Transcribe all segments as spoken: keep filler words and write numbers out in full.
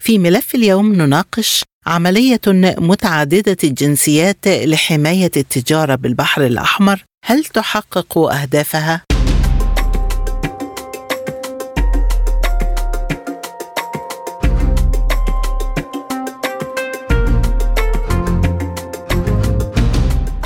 في ملف اليوم نناقش عملية متعددة الجنسيات لحماية التجارة بالبحر الأحمر، هل تحقق أهدافها؟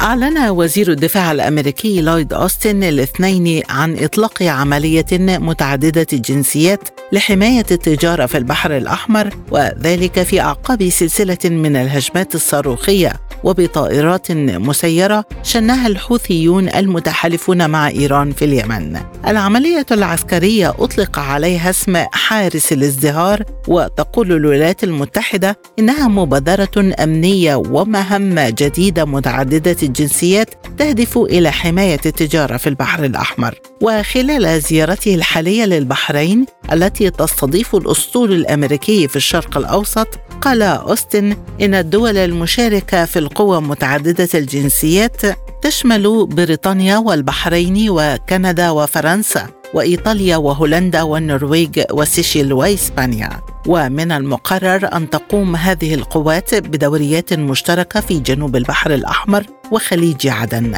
أعلن وزير الدفاع الأمريكي لويد أوستن الاثنين عن إطلاق عملية متعددة الجنسيات لحماية التجارة في البحر الأحمر، وذلك في أعقاب سلسلة من الهجمات الصاروخية وبطائرات مسيرة شنها الحوثيون المتحالفون مع إيران في اليمن. العملية العسكرية أطلق عليها اسم حارس الازدهار، وتقول الولايات المتحدة إنها مبادرة أمنية ومهمة جديدة متعددة الجنسيات تهدف إلى حماية التجارة في البحر الأحمر. وخلال زيارته الحالية للبحرين التي تستضيف الأسطول الأمريكي في الشرق الأوسط، قال أوستن إن الدول المشاركة في القوى متعددة الجنسيات تشمل بريطانيا والبحرين وكندا وفرنسا وإيطاليا وهولندا والنرويج والسيشيل وإسبانيا، ومن المقرر أن تقوم هذه القوات بدوريات مشتركة في جنوب البحر الأحمر وخليج عدن.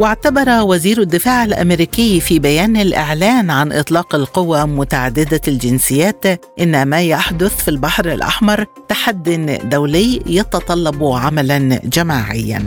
واعتبر وزير الدفاع الأمريكي في بيان الإعلان عن إطلاق القوى متعددة الجنسيات إن ما يحدث في البحر الأحمر تحدي دولي يتطلب عملا جماعيا.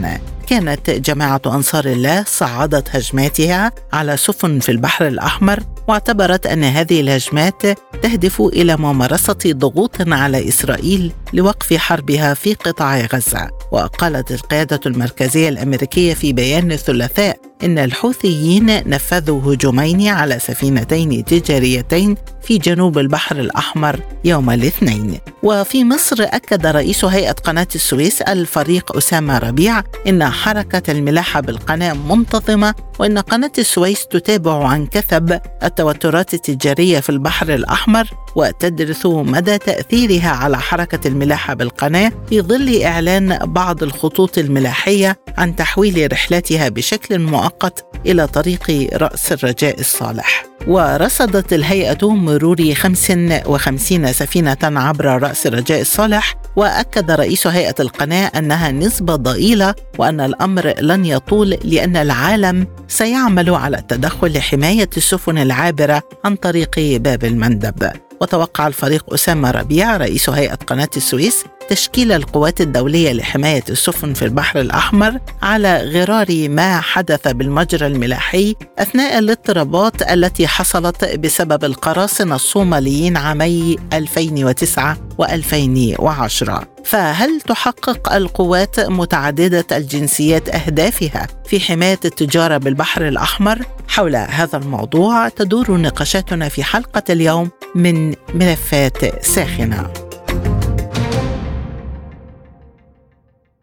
كانت جماعة أنصار الله صعدت هجماتها على سفن في البحر الأحمر، واعتبرت أن هذه الهجمات تهدف إلى ممارسة ضغوط على إسرائيل لوقف حربها في قطاع غزة. وقالت القيادة المركزية الأمريكية في بيان الثلاثاء إن الحوثيين نفذوا هجومين على سفينتين تجاريتين في جنوب البحر الأحمر يوم الاثنين. وفي مصر أكد رئيس هيئة قناة السويس الفريق أسامة ربيع إن حركة الملاحة بالقناة منتظمة، وإن قناة السويس تتابع عن كثب التوترات التجارية في البحر الأحمر وتدرس مدى تأثيرها على حركة الملاحة بالقناة في ظل إعلان بعض الخطوط الملاحية عن تحويل رحلاتها بشكل مؤقت إلى طريق رأس الرجاء الصالح. ورصدت الهيئة مرور خمس وخمسين سفينة عبر رأس الرجاء الصالح، وأكد رئيس هيئة القناة أنها نسبة ضئيلة وأن الأمر لن يطول، لأن العالم سيعمل على التدخل لحماية السفن العابرة عن طريق باب المندب. وتوقع الفريق أسامة ربيع رئيس هيئة قناة السويس تشكيل القوات الدولية لحماية السفن في البحر الأحمر على غرار ما حدث بالمجرى الملاحي أثناء الاضطرابات التي حصلت بسبب القراصنة الصوماليين عامي ألفين وتسعة و2010. فهل تحقق القوات متعددة الجنسيات أهدافها في حماية التجارة بالبحر الأحمر؟ حول هذا الموضوع تدور نقاشاتنا في حلقة اليوم من ملفات ساخنة.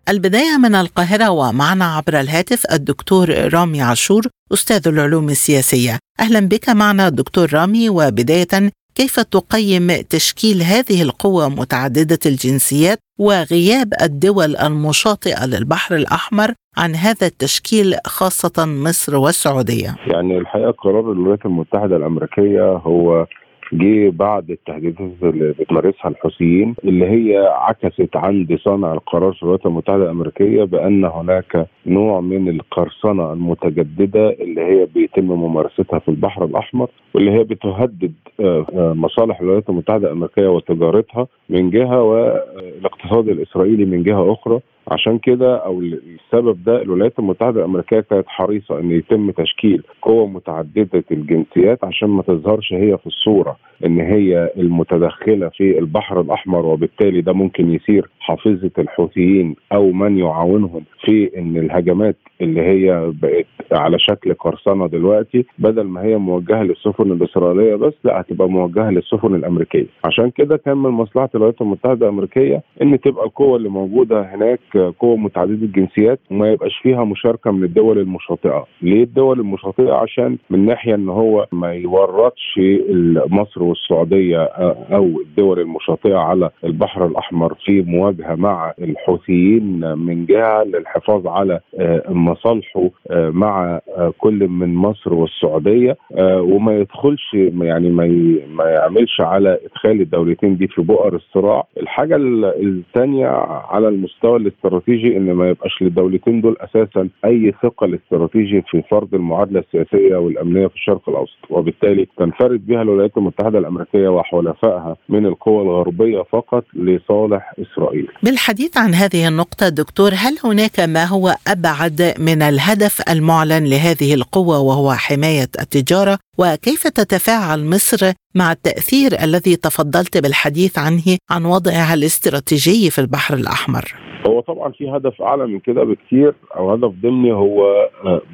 البداية من القاهرة، ومعنا عبر الهاتف الدكتور رامي عاشور أستاذ العلوم السياسية. أهلا بك معنا دكتور رامي. وبداية، كيف تقيم تشكيل هذه القوى متعددة الجنسيات وغياب الدول المشاطئة للبحر الأحمر عن هذا التشكيل خاصة مصر والسعودية؟ يعني الحقيقة قرار الولايات المتحدة الأمريكية هو جه بعد التهديدات اللي بتمارسها الحوثيين، اللي هي عكست عند صانع القرار الولايات المتحدة الأمريكية بأن هناك نوع من القرصنة المتجددة اللي هي بيتم ممارستها في البحر الأحمر، واللي هي بتهدد مصالح الولايات المتحدة الأمريكية وتجارتها من جهة، والاقتصاد الإسرائيلي من جهة أخرى. عشان كده أو السبب ده الولايات المتحدة الأمريكية كانت حريصة أن يتم تشكيل قوة متعددة الجنسيات عشان ما تظهرش هي في الصورة أن هي المتدخلة في البحر الأحمر، وبالتالي ده ممكن يصير حافظة الحوثيين أو من يعاونهم في أن الهجمات اللي هي بقت على شكل قرصنة دلوقتي بدل ما هي موجهة للسفن الإسرائيلية بس، لا هتبقى موجهة للسفن الأمريكية. عشان كده كان من مصلحة الولايات المتحدة الأمريكية أن تبقى القوة اللي موجودة هناك قوم متعدده الجنسيات وما يبقاش فيها مشاركه من الدول المشاطئه. ليه الدول المشاطئه؟ عشان من ناحيه ان هو ما يورطش مصر والسعوديه او الدول المشاطئه على البحر الاحمر في مواجهه مع الحوثيين من جهه للحفاظ على مصالحه مع كل من مصر والسعوديه، وما يدخلش يعني ما ما يعملش على ادخال الدولتين دي في بؤر الصراع. الحاجه الثانيه على المستوى الاستراتيجي ان ما يبقاش للدولتين دول اساسا اي ثقل استراتيجي في فرض المعادله السياسيه والامنيه في الشرق الاوسط، وبالتالي تنفرد بها الولايات المتحده الامريكيه وحلفائها من القوى الغربيه فقط لصالح اسرائيل. بالحديث عن هذه النقطه دكتور، هل هناك ما هو ابعد من الهدف المعلن لهذه القوه وهو حمايه التجاره؟ وكيف تتفاعل مصر مع التأثير الذي تفضلت بالحديث عنه عن وضعها الاستراتيجي في البحر الأحمر؟ هو طبعا في هدف أعلى من كده بكثير، أو هدف ضمني هو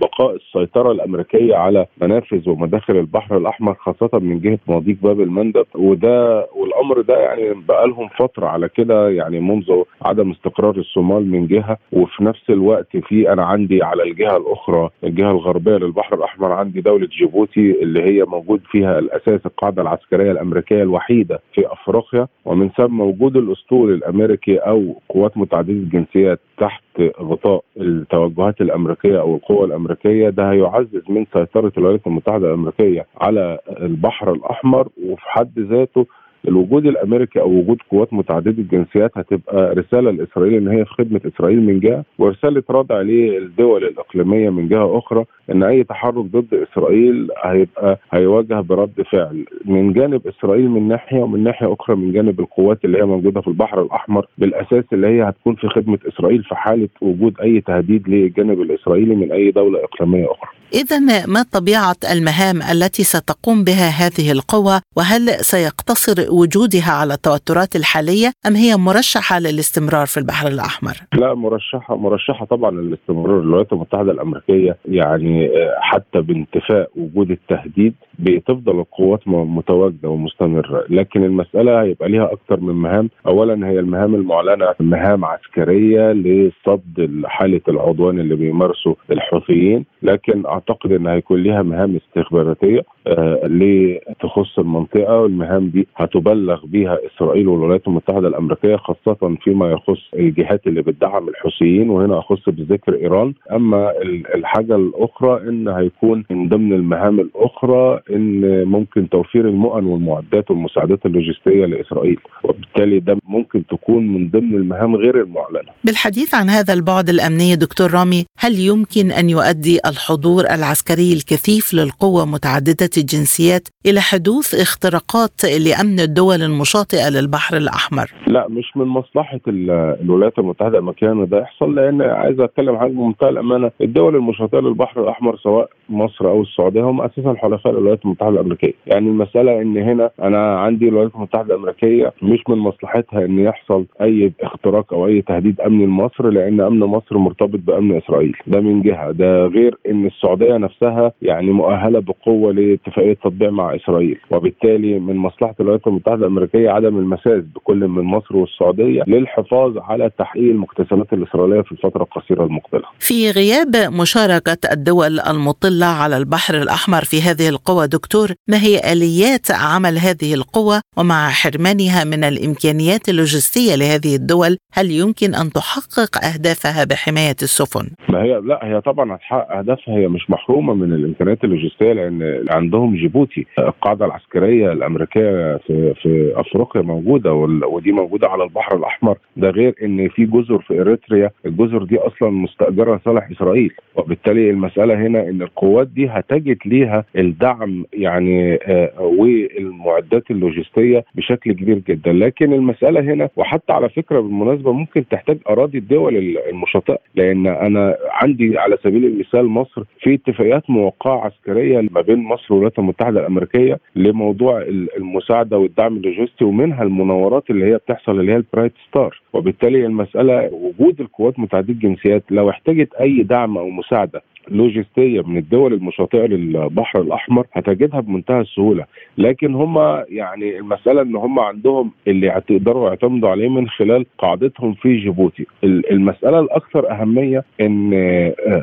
بقاء السيطرة الأمريكية على منافذ ومداخل البحر الأحمر خاصة من جهة مضيق باب المندب، وده والأمر ده يعني بقالهم فترة على كده، يعني منذ عدم استقرار الصومال من جهة، وفي نفس الوقت في أنا عندي على الجهة الأخرى الجهة الغربية للبحر الأحمر عندي دولة جيبوتي اللي هي موجود فيها الأساس القاعدة العسكرية الأمريكية الوحيدة في أفريقيا، ومن ثم وجود الأسطول الأمريكي أو قوات متعددة الجنسيات تحت غطاء التوجهات الأمريكية أو القوى الأمريكية، ده هيعزز من سيطرة الولايات المتحدة الأمريكية على البحر الأحمر. وفي حد ذاته الوجود الامريكي او وجود قوات متعدده الجنسيات هتبقى رساله لاسرائيل ان هي في خدمه اسرائيل من جهه، ورساله ردع للدول الاقليميه من جهه اخرى ان اي تحرك ضد اسرائيل هيبقى هيواجه برد فعل من جانب اسرائيل من ناحيه، ومن ناحيه اخرى من جانب القوات اللي هي موجوده في البحر الاحمر بالاساس اللي هي هتكون في خدمه اسرائيل في حاله وجود اي تهديد للجانب الاسرائيلي من اي دوله اقليميه اخرى. اذا ما طبيعه المهام التي ستقوم بها هذه القوى، وهل سيقتصر وجودها على التوترات الحالية أم هي مرشحة للاستمرار في البحر الأحمر؟ لا، مرشحة مرشحة طبعا للاستمرار. الولايات المتحدة الأمريكية يعني حتى بانتفاء وجود التهديد بتفضل القوات متواجدة ومستمرة، لكن المسألة هيبقى لها أكثر من مهام. أولا هي المهام المعلنة مهام عسكرية لصد حالة العدوان اللي بيمارسوا الحوثيين، لكن أعتقد أنها هيكون لها مهام استخباراتية آه لتخص المنطقة، والمهام دي تبلغ بها إسرائيل والولايات المتحدة الأمريكية خاصة فيما يخص الجهات اللي بتدعم الحوثيين، وهنا أخص بذكر إيران. أما الحاجة الأخرى إن هيكون من ضمن المهام الأخرى إن ممكن توفير المؤن والمعدات والمساعدات اللوجستية لإسرائيل، وبالتالي ده ممكن تكون من ضمن المهام غير المعلنة. بالحديث عن هذا البعد الأمني دكتور رامي، هل يمكن أن يؤدي الحضور العسكري الكثيف للقوى متعددة الجنسيات إلى حدوث اختراقات لأمن الدول المشاطئة للبحر الأحمر؟ لا، مش من مصلحة الولايات المتحدة الأمريكية إن ده يحصل، لأن عايز أتكلم عن بمنتهى الأمانة الدول المشاطئة للبحر الأحمر سواء مصر أو السعودية هم أساسا حلفاء الولايات المتحدة الأمريكية. يعني المسألة إن هنا أنا عندي الولايات المتحدة الأمريكية مش من مصلحتها إن يحصل أي اختراق أو أي تهديد أمني لمصر، لأن أمن مصر مرتبط بأمن إسرائيل، ده من جهة. ده غير إن السعودية نفسها يعني مؤهلة بقوة لاتفاقية تطبيع مع إسرائيل، وبالتالي من مصلحة الولايات المتحدة الأمريكية عدم المساس بكل من مصر والسعودية للحفاظ على تحقيق المكتسبات الإسرائيلية في الفترة القصيرة المقبلة. في غياب مشاركة الدول المطلة على البحر الأحمر في هذه القوى دكتور، ما هي آليات عمل هذه القوى؟ ومع حرمانها من الإمكانيات اللوجستية لهذه الدول، هل يمكن أن تحقق أهدافها بحماية السفن؟ ما هي لا، هي طبعا هتحقق أهدافها، هي مش محرومة من الإمكانيات اللوجستية لأن عندهم جيبوتي القاعدة العسكرية الأمريكية في في افريقيا موجوده، ودي موجوده على البحر الاحمر. ده غير ان في جزر في اريتريا، الجزر دي اصلا مستاجره لصالح اسرائيل، وبالتالي المساله هنا ان القوات دي هتجد ليها الدعم يعني آه والمعدات اللوجستيه بشكل كبير جدا. لكن المساله هنا، وحتى على فكره بالمناسبه، ممكن تحتاج اراضي الدول المشاطئه، لان انا عندي على سبيل المثال مصر في اتفاقيات موقعه عسكريه ما بين مصر والولايات المتحده الامريكيه لموضوع المساعده والدعم اللوجستي، ومنها المناورات اللي هي بتحصل اللي هي البرايت ستار. وبالتالي المسألة وجود القوات متعددة الجنسيات لو احتاجت أي دعم أو مساعدة لوجستية من الدول المشاطئة للبحر الأحمر هتجدها بمنتهى السهولة، لكن هم يعني المسألة إن هم عندهم اللي هتقدروا يعتمدوا عليه من خلال قاعدتهم في جيبوتي. المسألة الأكثر أهمية إن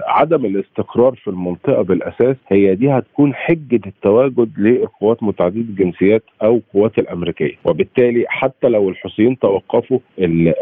عدم الاستقرار في المنطقة بالأساس هي دي هتكون حجة التواجد لقوات متعددة الجنسيات أو قوات الأمريكية، وبالتالي حتى لو الحوثيين توقفوا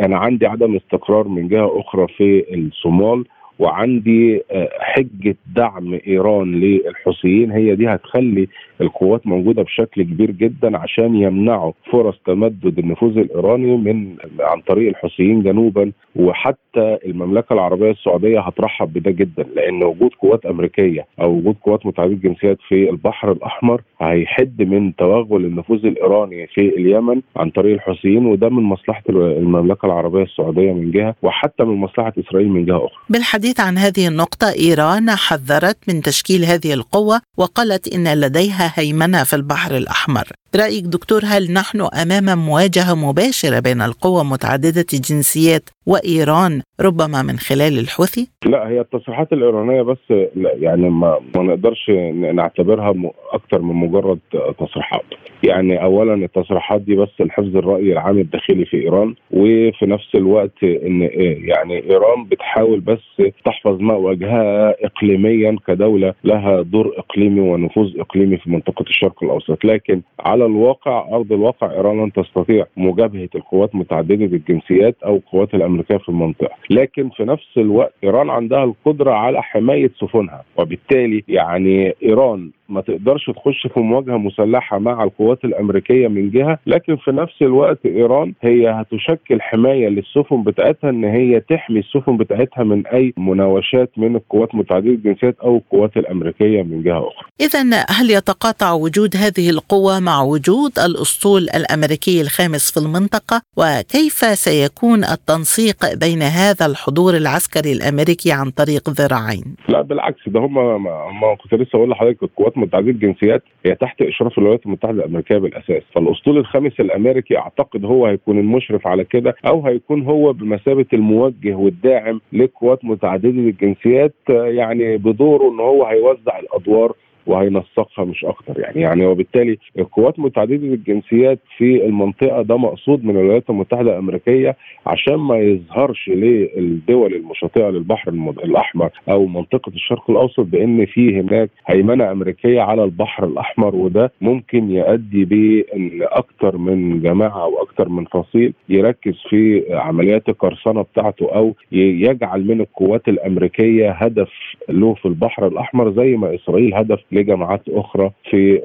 أنا عندي عدم استقرار من جهة أخرى في الصومال وعندي حجة دعم إيران للحوثيين، هي دي هتخلي القوات موجودة بشكل كبير جدا عشان يمنعوا فرص تمدد النفوذ الإيراني من عن طريق الحوثيين جنوبا. وحتى المملكة العربية السعودية هترحب بده جدا، لأن وجود قوات أمريكية أو وجود قوات متعددة الجنسيات في البحر الأحمر هيحد من توغل النفوذ الإيراني في اليمن عن طريق الحوثيين، وده من مصلحة المملكة العربية السعودية من جهة وحتى من مصلحة إسرائيل من جهة أخرى. بالحديث عن هذه النقطة، إيران حذرت من تشكيل هذه القوة وقالت إن لديها هيمنة في البحر الأحمر. رأيك دكتور، هل نحن أمام مواجهة مباشرة بين القوى متعددة الجنسيات وإيران ربما من خلال الحوثي؟ لا، هي التصريحات الإيرانية بس يعني ما, ما نقدرش نعتبرها أكتر من مجرد تصريحات. يعني أولا التصريحات دي بس الحفظ الرأي العام الداخلي في إيران، وفي نفس الوقت إن يعني إيران بتحاول بس تحفظ ما واجهها إقليميا كدولة لها دور إقليمي ونفوذ إقليمي في منطقة الشرق الأوسط، لكن على الواقع أرض الواقع إيران لن تستطيع مجابهة القوات متعددة الجنسيات أو قوات الأمريكية في المنطقة. لكن في نفس الوقت إيران عندها القدرة على حماية سفنها، وبالتالي يعني إيران ما تقدرش تخش في مواجهة مسلحة مع القوات الأمريكية من جهة، لكن في نفس الوقت إيران هي هتشكل حماية للسفن بتاعتها إن هي تحمي السفن بتاعتها من أي مناوشات من القوات متعددة الجنسيات أو القوات الأمريكية من جهة أخرى. إذن هل يتقاطع وجود هذه القوة مع وجود الأسطول الأمريكي الخامس في المنطقة؟ وكيف سيكون التنسيق بين هذا الحضور العسكري الأمريكي عن طريق ذراعين؟ لا بالعكس، ده هم ما كنت لسه أقول لحضرتك القوات متعددة الجنسيات هي تحت إشراف الولايات المتحدة الأمريكية بالأساس، فالأسطول الخامس الأمريكي أعتقد هو هيكون المشرف على كده، أو هيكون هو بمثابة الموجه والداعم لقوات متعددة الجنسيات، يعني بدوره إن هو هيوزع الأدوار وهينسقها مش أكتر. يعني يعني وبالتالي القوات متعددة الجنسيات في المنطقة ده مقصود من الولايات المتحدة الأمريكية عشان ما يظهرش للدول المشاطئة للبحر الأحمر أو منطقة الشرق الأوسط بأن فيه هناك هيمنة أمريكية على البحر الأحمر، وده ممكن يؤدي بأن أكتر من جماعة أو أكتر من فصيل يركز في عمليات القرصنة بتاعته أو يجعل من القوات الأمريكية هدف له في البحر الأحمر زي ما إسرائيل هدف لجماعات أخرى في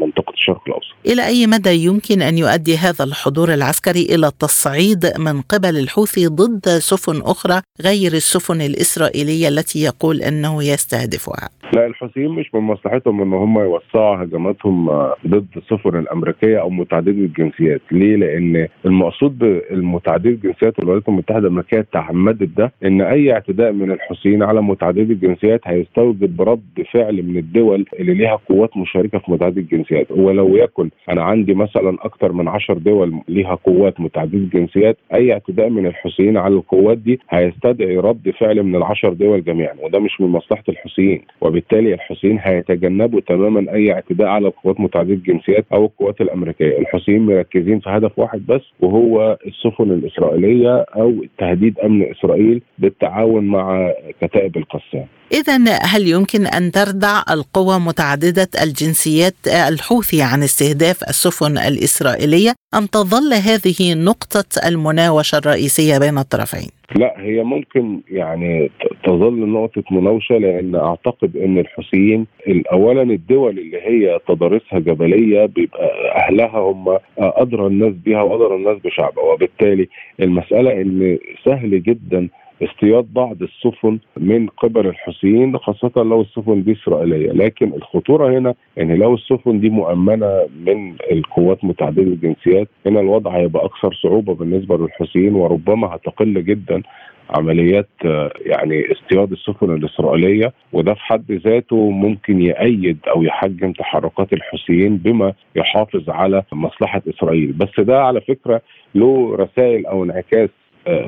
منطقة الشرق الأوسط. إلى أي مدى يمكن أن يؤدي هذا الحضور العسكري إلى التصعيد من قبل الحوثي ضد سفن أخرى غير السفن الإسرائيلية التي يقول أنه يستهدفها؟ لا، الحوثيين مش من مصلحتهم أن هم يوسعوا هجماتهم ضد السفن الأمريكية أو متعددة الجنسيات. ليه؟ لأن المقصود بالمتعددة الجنسيات والولايات المتحدة الأمريكية تعمدت ده أن أي اعتداء من الحوثيين على متعددة الجنسيات هيستوجب رد فعل من الدول اللي ليها قوات مشاركة في متعددة الجنسيات. ولو يكن أنا عندي مثلا أكتر من عشر دول ليها قوات متعددة الجنسيات، أي اعتداء من الحوثيين على القوات دي هيستدعي رد فعل من العشر دول جميعا، وده مش من مصلحة الحوثيين، وبالتالي الحوثيين هيتجنبوا تماما أي اعتداء على القوات متعددة الجنسيات أو القوات الأمريكية. الحوثيين مركزين في هدف واحد بس، وهو السفن الإسرائيلية أو تهديد أمن إسرائيل بالتعاون مع كتائب القسام. إذن هل يمكن أن تردع القوى متعددة الجنسيات الحوثي عن استهداف السفن الإسرائيلية أم تظل هذه نقطة المناوشة الرئيسية بين الطرفين؟ لا، هي ممكن يعني تظل نقطة مناوشة، لأن أعتقد أن الحوثيين أولا الدول اللي هي تضاريسها جبلية بيبقى أهلها هم أدرى الناس بها وأدرى الناس بشعبها، وبالتالي المسألة أن سهل جداً اصطياد بعض السفن من قبل الحوثيين، خاصة لو السفن دي إسرائيلية. لكن الخطورة هنا إن لو السفن دي مؤمنة من القوات متعددة الجنسيات، هنا الوضع هيبقى أكثر صعوبة بالنسبة للحوثيين، وربما هتقل جدا عمليات يعني اصطياد السفن الإسرائيلية، وده في حد ذاته ممكن يؤيد أو يحجم تحركات الحوثيين بما يحافظ على مصلحة إسرائيل. بس ده على فكرة له رسائل أو انعكاس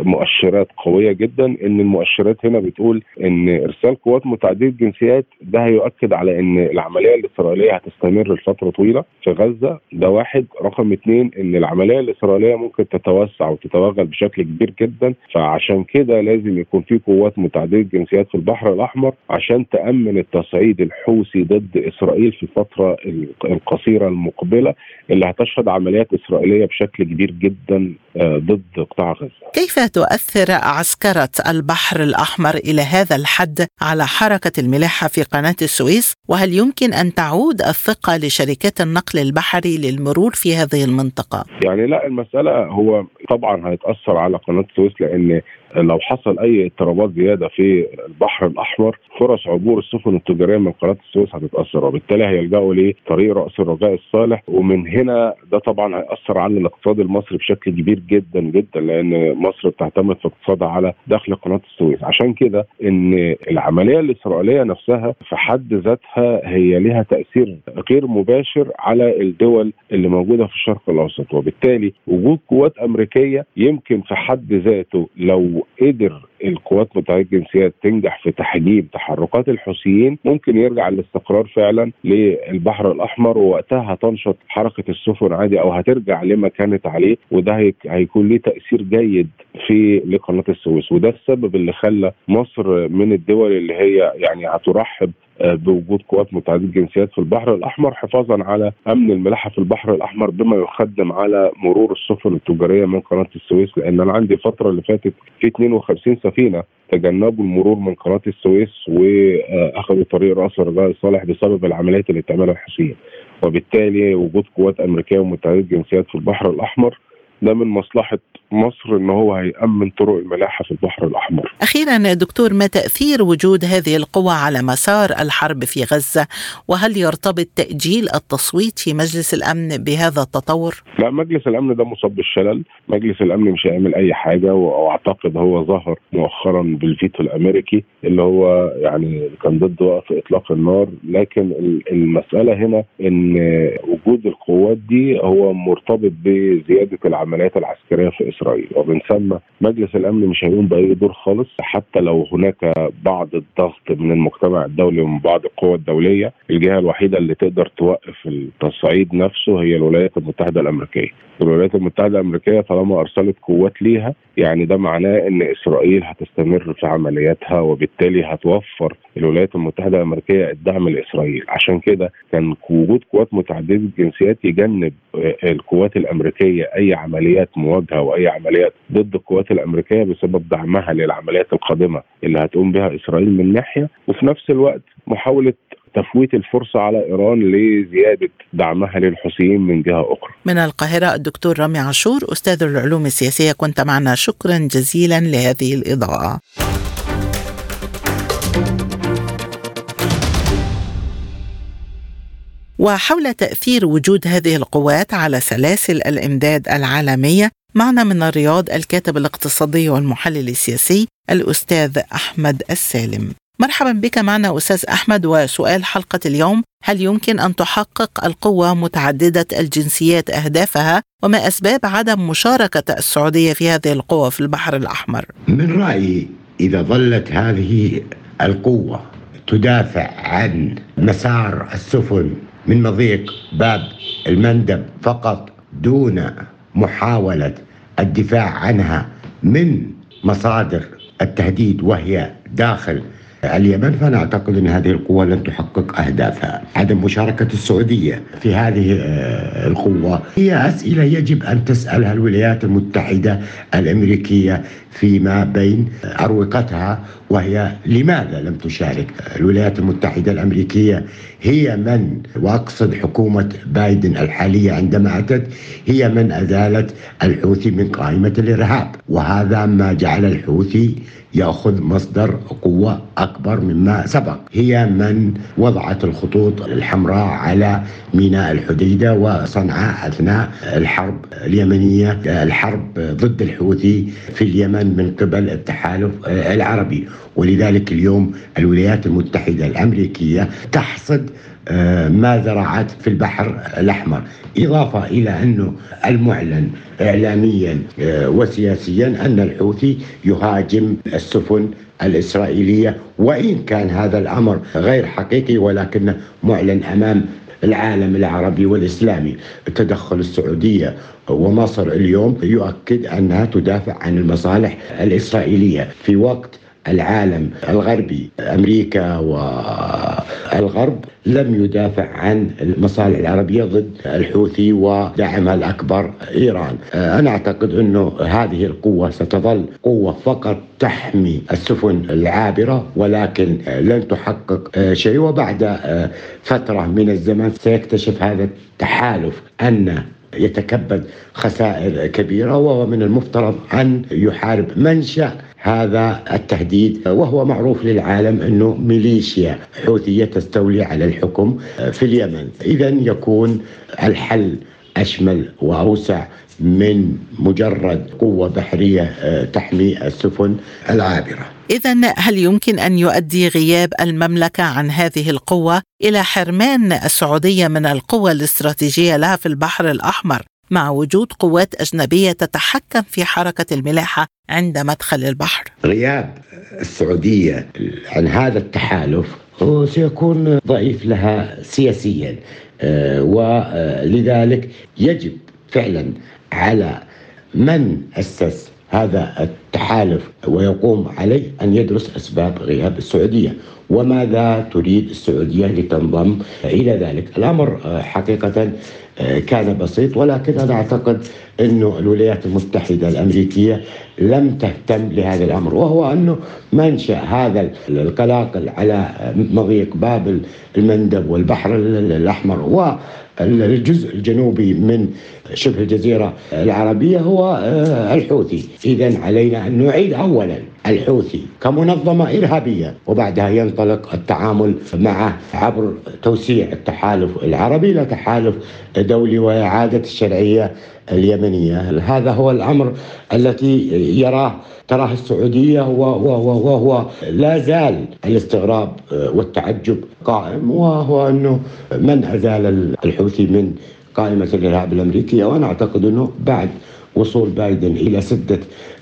مؤشرات قوية جدا. ان المؤشرات هنا بتقول ان ارسال قوات متعددة الجنسيات ده هيؤكد على ان العملية الاسرائيلية هتستمر لفترة طويلة في غزة، ده واحد. رقم اتنين، ان العملية الاسرائيلية ممكن تتوسع وتتوغل بشكل كبير جدا، فعشان كده لازم يكون في قوات متعددة الجنسيات في البحر الاحمر عشان تأمن التصعيد الحوثي ضد اسرائيل في الفترة القصيرة المقبلة اللي هتشهد عمليات اسرائيلية بشكل كبير جدا ضد قطاع غزة. كيف تؤثر عسكرة البحر الأحمر إلى هذا الحد على حركة الملاحة في قناة السويس؟ وهل يمكن أن تعود الثقة لشركات النقل البحري للمرور في هذه المنطقة؟ يعني لا، المسألة هو طبعا هيتأثر على قناة السويس، لأن لو حصل أي اضطرابات زيادة في البحر الأحمر فرص عبور السفن التجارية من قناة السويس هتتأثر، وبالتالي هيلجأوا لطريق رأس الرجاء الصالح، ومن هنا ده طبعا هيأثر على الاقتصاد المصري بشكل كبير جدا جدا، لأن مصر بتعتمد في اقتصادها على دخل قناة السويس. عشان كده إن العملية الإسرائيلية نفسها في حد ذاتها هي لها تأثير غير مباشر على الدول اللي موجودة في الشرق الأوسط، وبالتالي وجود قوات أمريكية يمكن في حد ذاته لو قدر القوات متعددة الجنسيات تنجح في تحجيم تحركات الحوثيين ممكن يرجع الاستقرار فعلا للبحر الأحمر، ووقتها تنشط حركة السفن عادي أو هترجع لما كانت عليه، وده هيكون ليه تأثير جيد في لقناة السويس. وده السبب اللي خلى مصر من الدول اللي هي يعني هترحب بوجود قوات متعددة الجنسيات في البحر الأحمر حفاظا على أمن الملاحة في البحر الأحمر، بما يخدم على مرور السفن التجارية من قناة السويس، لأن أنا عندي فترة اللي فاتت في اثنين وخمسين سفينة تجنبوا المرور من قناة السويس وأخذوا طريق رأس الرجاء الصالح بسبب العمليات اللي بتعملها الحوثيين، وبالتالي وجود قوات أمريكية ومتعددة الجنسيات في البحر الأحمر ده من مصلحة مصر، إن هو هيأمن طرق الملاحة في البحر الأحمر. أخيرا دكتور، ما تأثير وجود هذه القوى على مسار الحرب في غزة؟ وهل يرتبط تأجيل التصويت في مجلس الأمن بهذا التطور؟ لا، مجلس الأمن ده مصاب بالشلل، مجلس الأمن مش هيعمل أي حاجة، وأعتقد هو ظهر مؤخرا بالفيتو الأمريكي اللي هو يعني كان ضد وقف إطلاق النار، لكن المسألة هنا إن وجود القوات دي هو مرتبط بزيادة العمليات العسكرية في إسرائيل، ومن ثم مجلس الأمن مش هيقوم بأي دور خالص، حتى لو هناك بعض الضغط من المجتمع الدولي ومن بعض القوى الدولية. الجهة الوحيدة اللي تقدر توقف التصعيد نفسه هي الولايات المتحدة الأمريكية. الولايات المتحدة الأمريكية طالما أرسلت قوات ليها يعني ده معناه إن إسرائيل هتستمر في عملياتها، وبالتالي هتوفر الولايات المتحدة الأمريكية الدعم لإسرائيل. عشان كده كان وجود قوات متعددة الجنسيات يجنب القوات الأمريكية أي عمليات مواجهة وأي عمليات ضد القوات الأمريكية بسبب دعمها للعمليات القادمة اللي هتقوم بها إسرائيل من ناحية، وفي نفس الوقت محاولة تفويت الفرصة على إيران لزيادة دعمها للحوثيين من جهة أخرى. من القاهرة الدكتور رامي عاشور، أستاذ العلوم السياسية، كنت معنا، شكرا جزيلا لهذه الإضاءة. وحول تأثير وجود هذه القوات على سلاسل الإمداد العالمية، معنا من الرياض الكاتب الاقتصادي والمحلل السياسي الأستاذ أحمد السالم. مرحبا بك معنا أستاذ أحمد، وسؤال حلقة اليوم: هل يمكن أن تحقق القوى متعددة الجنسيات أهدافها؟ وما أسباب عدم مشاركة السعودية في هذه القوى في البحر الأحمر؟ من رأيي إذا ظلت هذه القوة تدافع عن مسار السفن من مضيق باب المندب فقط دون محاولة الدفاع عنها من مصادر التهديد وهي داخل اليمن، فأنا أعتقد أن هذه القوة لن تحقق أهدافها. عدم مشاركة السعودية في هذه القوة هي أسئلة يجب أن تسألها الولايات المتحدة الأمريكية فيما بين أروقتها، وهي لماذا لم تشارك. الولايات المتحدة الأمريكية هي من، وأقصد حكومة بايدن الحالية عندما أتت، هي من أزالت الحوثي من قائمة الإرهاب، وهذا ما جعل الحوثي يأخذ مصدر قوة أكبر مما سبق. هي من وضعت الخطوط الحمراء على ميناء الحديدة وصنعاء أثناء الحرب اليمنية، الحرب ضد الحوثي في اليمن من قبل التحالف العربي، ولذلك اليوم الولايات المتحدة الأمريكية تحصد ما زرعت في البحر الأحمر، إضافة إلى أنه المعلن إعلاميا وسياسيا أن الحوثي يهاجم السفن الإسرائيلية، وإن كان هذا الأمر غير حقيقي ولكنه معلن أمام العالم العربي والإسلامي. تدخل السعودية ومصر اليوم يؤكد أنها تدافع عن المصالح الإسرائيلية في وقت العالم الغربي، أمريكا والغرب لم يدافع عن المصالح العربية ضد الحوثي ودعمها الأكبر إيران. أنا أعتقد أنه هذه القوة ستظل قوة فقط تحمي السفن العابرة، ولكن لن تحقق شيء، وبعد فترة من الزمن سيكتشف هذا التحالف أن يتكبد خسائر كبيرة، وهو من المفترض أن يحارب منشأ هذا التهديد، وهو معروف للعالم أنه ميليشيا حوثية تستولي على الحكم في اليمن. إذن يكون الحل أشمل وأوسع من مجرد قوة بحرية تحمي السفن العابرة. إذن هل يمكن أن يؤدي غياب المملكة عن هذه القوة إلى حرمان السعودية من القوة الاستراتيجية لها في البحر الأحمر مع وجود قوات أجنبية تتحكم في حركة الملاحة عند مدخل البحر؟ غياب السعودية عن هذا التحالف سيكون ضعيف لها سياسيا، ولذلك يجب فعلا على من أسس هذا التحالف ويقوم عليه أن يدرس أسباب غياب السعودية وماذا تريد السعودية لتنضم إلى ذلك. الأمر حقيقة كان بسيط، ولكن أنا أعتقد أن الولايات المتحدة الأمريكية لم تهتم لهذا الأمر، وهو أنه منشأ هذا القلاقل على مضيق باب المندب والبحر الأحمر و الجزء الجنوبي من شبه الجزيرة العربية هو الحوثي. إذن علينا أن نعيد أولا الحوثي كمنظمة إرهابية، وبعدها ينطلق التعامل معه عبر توسيع التحالف العربي لتحالف دولي وإعادة الشرعية اليمنية. هذا هو الأمر التي يراه تراه السعودية، وهو, وهو لا زال الاستغراب والتعجب قائم، وهو أنه من أزال الحوثي من قائمة الإرهاب الأمريكية. وأنا أعتقد أنه بعد وصول بايدن إلى سدة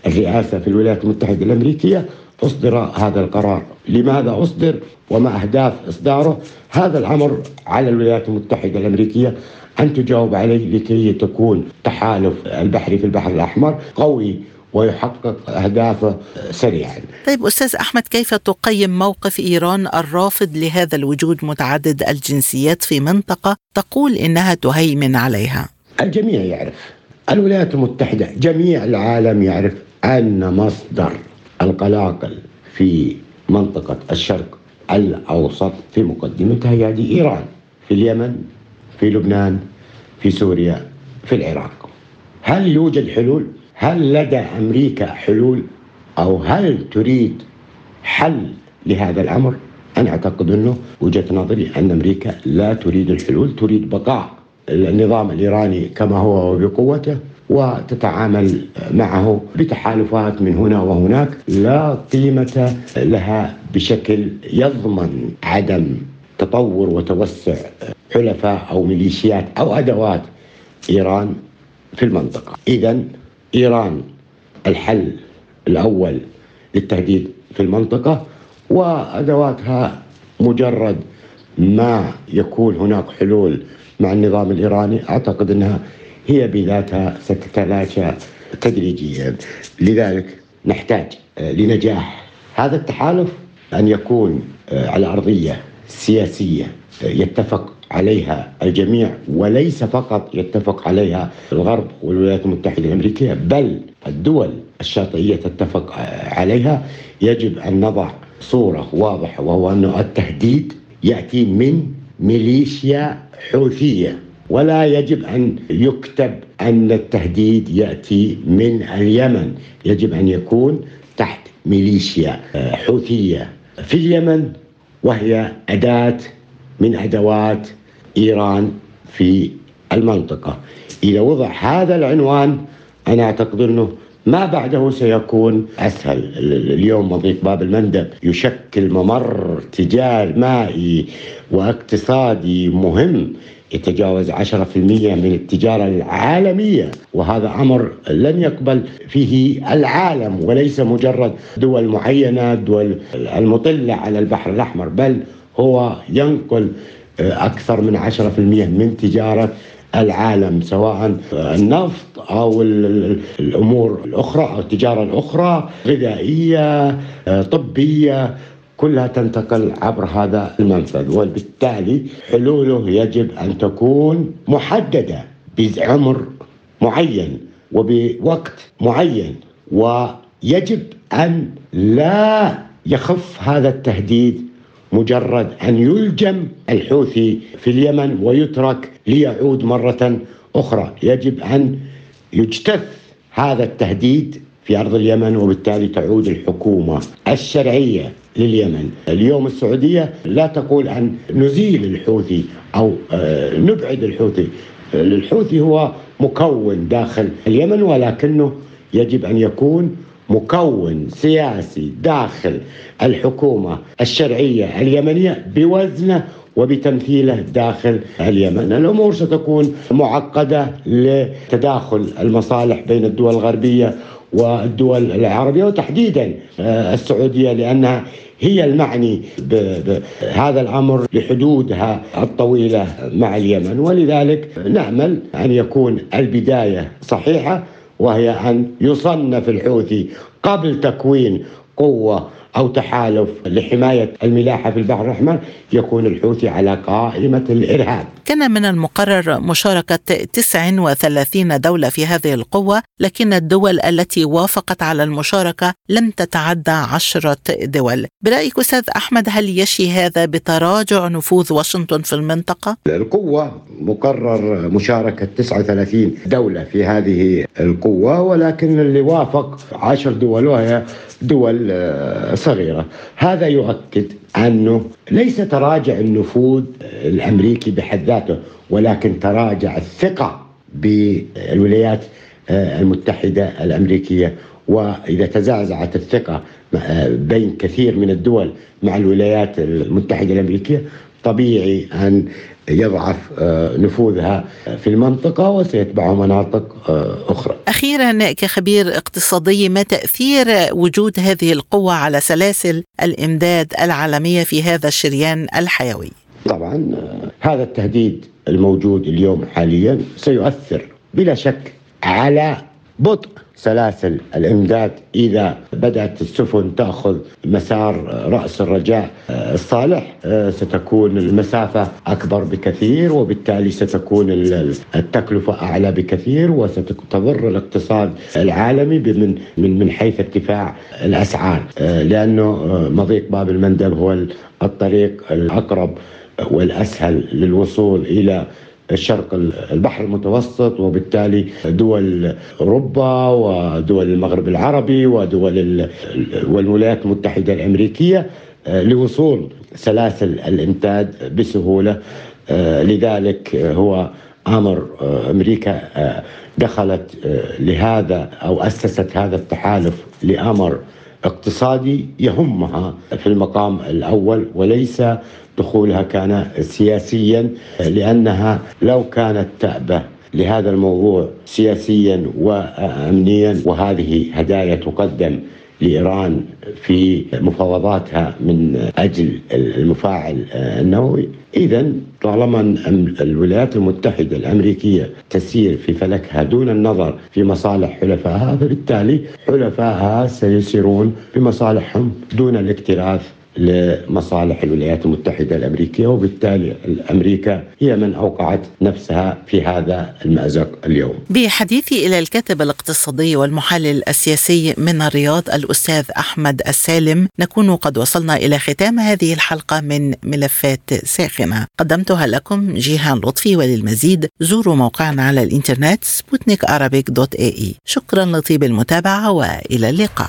الرئاسة في الولايات المتحدة الأمريكية أصدر هذا القرار. لماذا أصدر وما أهداف إصداره؟ هذا الأمر على الولايات المتحدة الأمريكية أن تجاوب عليه لكي تكون تحالف البحري في البحر الأحمر قوي ويحقق أهدافه سريعا. طيب أستاذ أحمد، كيف تقيم موقف إيران الرافض لهذا الوجود متعدد الجنسيات في منطقة تقول إنها تهيمن عليها؟ الجميع يعرف، الولايات المتحدة، جميع العالم يعرف أن مصدر القلاقل في منطقة الشرق الأوسط في مقدمتها هي إيران، في اليمن، في لبنان، في سوريا، في العراق. هل يوجد حلول؟ هل لدى أمريكا حلول؟ أو هل تريد حل لهذا الأمر؟ أنا أعتقد أنه وجهة نظري أن أمريكا لا تريد الحلول، تريد بقاء النظام الإيراني كما هو وبقوته، وتتعامل معه بتحالفات من هنا وهناك لا قيمة لها بشكل يضمن عدم تطور وتوسع حلفاء أو ميليشيات أو أدوات إيران في المنطقة. إذن إيران الحل الأول للتهديد في المنطقة، وأدواتها مجرد ما يكون هناك حلول مع النظام الإيراني أعتقد أنها هي بذاتها ستتلاشى تدريجيا. لذلك نحتاج لنجاح هذا التحالف أن يكون على أرضية سياسية يتفق عليها الجميع، وليس فقط يتفق عليها الغرب والولايات المتحدة الأمريكية، بل الدول الشاطئية تتفق عليها. يجب أن نضع صورة واضحة، وهو أن التهديد يأتي من ميليشيا حوثية، ولا يجب أن يكتب أن التهديد يأتي من اليمن. يجب أن يكون تحت ميليشيا حوثية في اليمن، وهي أداة من أدوات إيران في المنطقة. إذا وضع هذا العنوان أنا أعتقد أنه ما بعده سيكون أسهل. اليوم مضيق باب المندب يشكل ممر تجاري مائي واقتصادي مهم يتجاوز عشرة بالمئة من التجارة العالمية، وهذا أمر لن يقبل فيه العالم، وليس مجرد دول معينة، دول المطلة على البحر الأحمر، بل هو ينقل أكثر من عشرة بالمئة من تجارة العالم، سواء النفط أو الأمور الأخرى أو التجارة الأخرى، غذائية، طبية، كلها تنتقل عبر هذا المنفذ. وبالتالي حلوله يجب أن تكون محددة بعمر معين وبوقت معين، ويجب أن لا يخف هذا التهديد مجرد أن يلجم الحوثي في اليمن ويترك ليعود مرة أخرى. يجب أن يجتث هذا التهديد في أرض اليمن، وبالتالي تعود الحكومة الشرعية لليمن. اليوم السعودية لا تقول أن نزيل الحوثي أو نبعد الحوثي، الحوثي هو مكون داخل اليمن، ولكنه يجب أن يكون مكون سياسي داخل الحكومة الشرعية اليمنية بوزنه وبتمثيله داخل اليمن. الأمور ستكون معقدة لتداخل المصالح بين الدول الغربية والدول العربية، وتحديدا السعودية، لأنها هي المعني بهذا الأمر لحدودها الطويلة مع اليمن. ولذلك نأمل أن يكون البداية صحيحة، وهي أن يصنف الحوثي قبل تكوين قوة أو تحالف لحماية الملاحة في البحر الأحمر، يكون الحوثي على قائمة الإرهاب. كان من المقرر مشاركة تسع وثلاثين دولة في هذه القوة، لكن الدول التي وافقت على المشاركة لم تتعدى عشرة دول. برأيك أستاذ أحمد، هل يشي هذا بتراجع نفوذ واشنطن في المنطقة؟ القوة مقرر مشاركة تسع وثلاثين دولة في هذه القوة، ولكن اللي وافق عشر دول، وهي دول صغيرة. هذا يؤكد أنه ليس تراجع النفوذ الأمريكي بحد ذاته، ولكن تراجع الثقة بالولايات المتحدة الأمريكية. وإذا تزعزعت الثقة بين كثير من الدول مع الولايات المتحدة الأمريكية، طبيعي أن يضعف نفوذها في المنطقة وسيتبعها مناطق أخرى. أخيرا كخبير اقتصادي، ما تأثير وجود هذه القوة على سلاسل الإمداد العالمية في هذا الشريان الحيوي؟ طبعا هذا التهديد الموجود اليوم حاليا سيؤثر بلا شك على بطء سلاسل الإمداد. إذا بدأت السفن تأخذ مسار رأس الرجاء الصالح، ستكون المسافة أكبر بكثير، وبالتالي ستكون التكلفة أعلى بكثير، وستضر الاقتصاد العالمي من من حيث ارتفاع الأسعار، لأنه مضيق باب المندب هو الطريق الأقرب والأسهل للوصول إلى الشرق البحر المتوسط، وبالتالي دول أوروبا ودول المغرب العربي ودول والولايات المتحدة الأمريكية لوصول سلاسل الإمداد بسهولة. لذلك هو أمر أمريكا دخلت لهذا أو أسست هذا التحالف لأمر اقتصادي يهمها في المقام الأول، وليس دخولها كان سياسيا، لأنها لو كانت تأبه لهذا الموضوع سياسيا وأمنيا، وهذه هدايا تقدم لإيران في مفاوضاتها من أجل المفاعل النووي. إذن طالما الولايات المتحدة الأمريكية تسير في فلكها دون النظر في مصالح حلفائها، فبالتالي حلفائها سيسيرون بمصالحهم دون الاكتراث لمصالح الولايات المتحدة الأمريكية، وبالتالي أمريكا هي من أوقعت نفسها في هذا المأزق اليوم. بحديثي إلى الكاتب الاقتصادي والمحلل السياسي من الرياض الأستاذ أحمد السالم، نكون قد وصلنا إلى ختام هذه الحلقة من ملفات ساخنة. قدمتها لكم جيهان لطفي، وللمزيد زوروا موقعنا على الإنترنت سبوتنيك أرابيك دوت إيه إي. شكرا لطيب المتابعة وإلى اللقاء.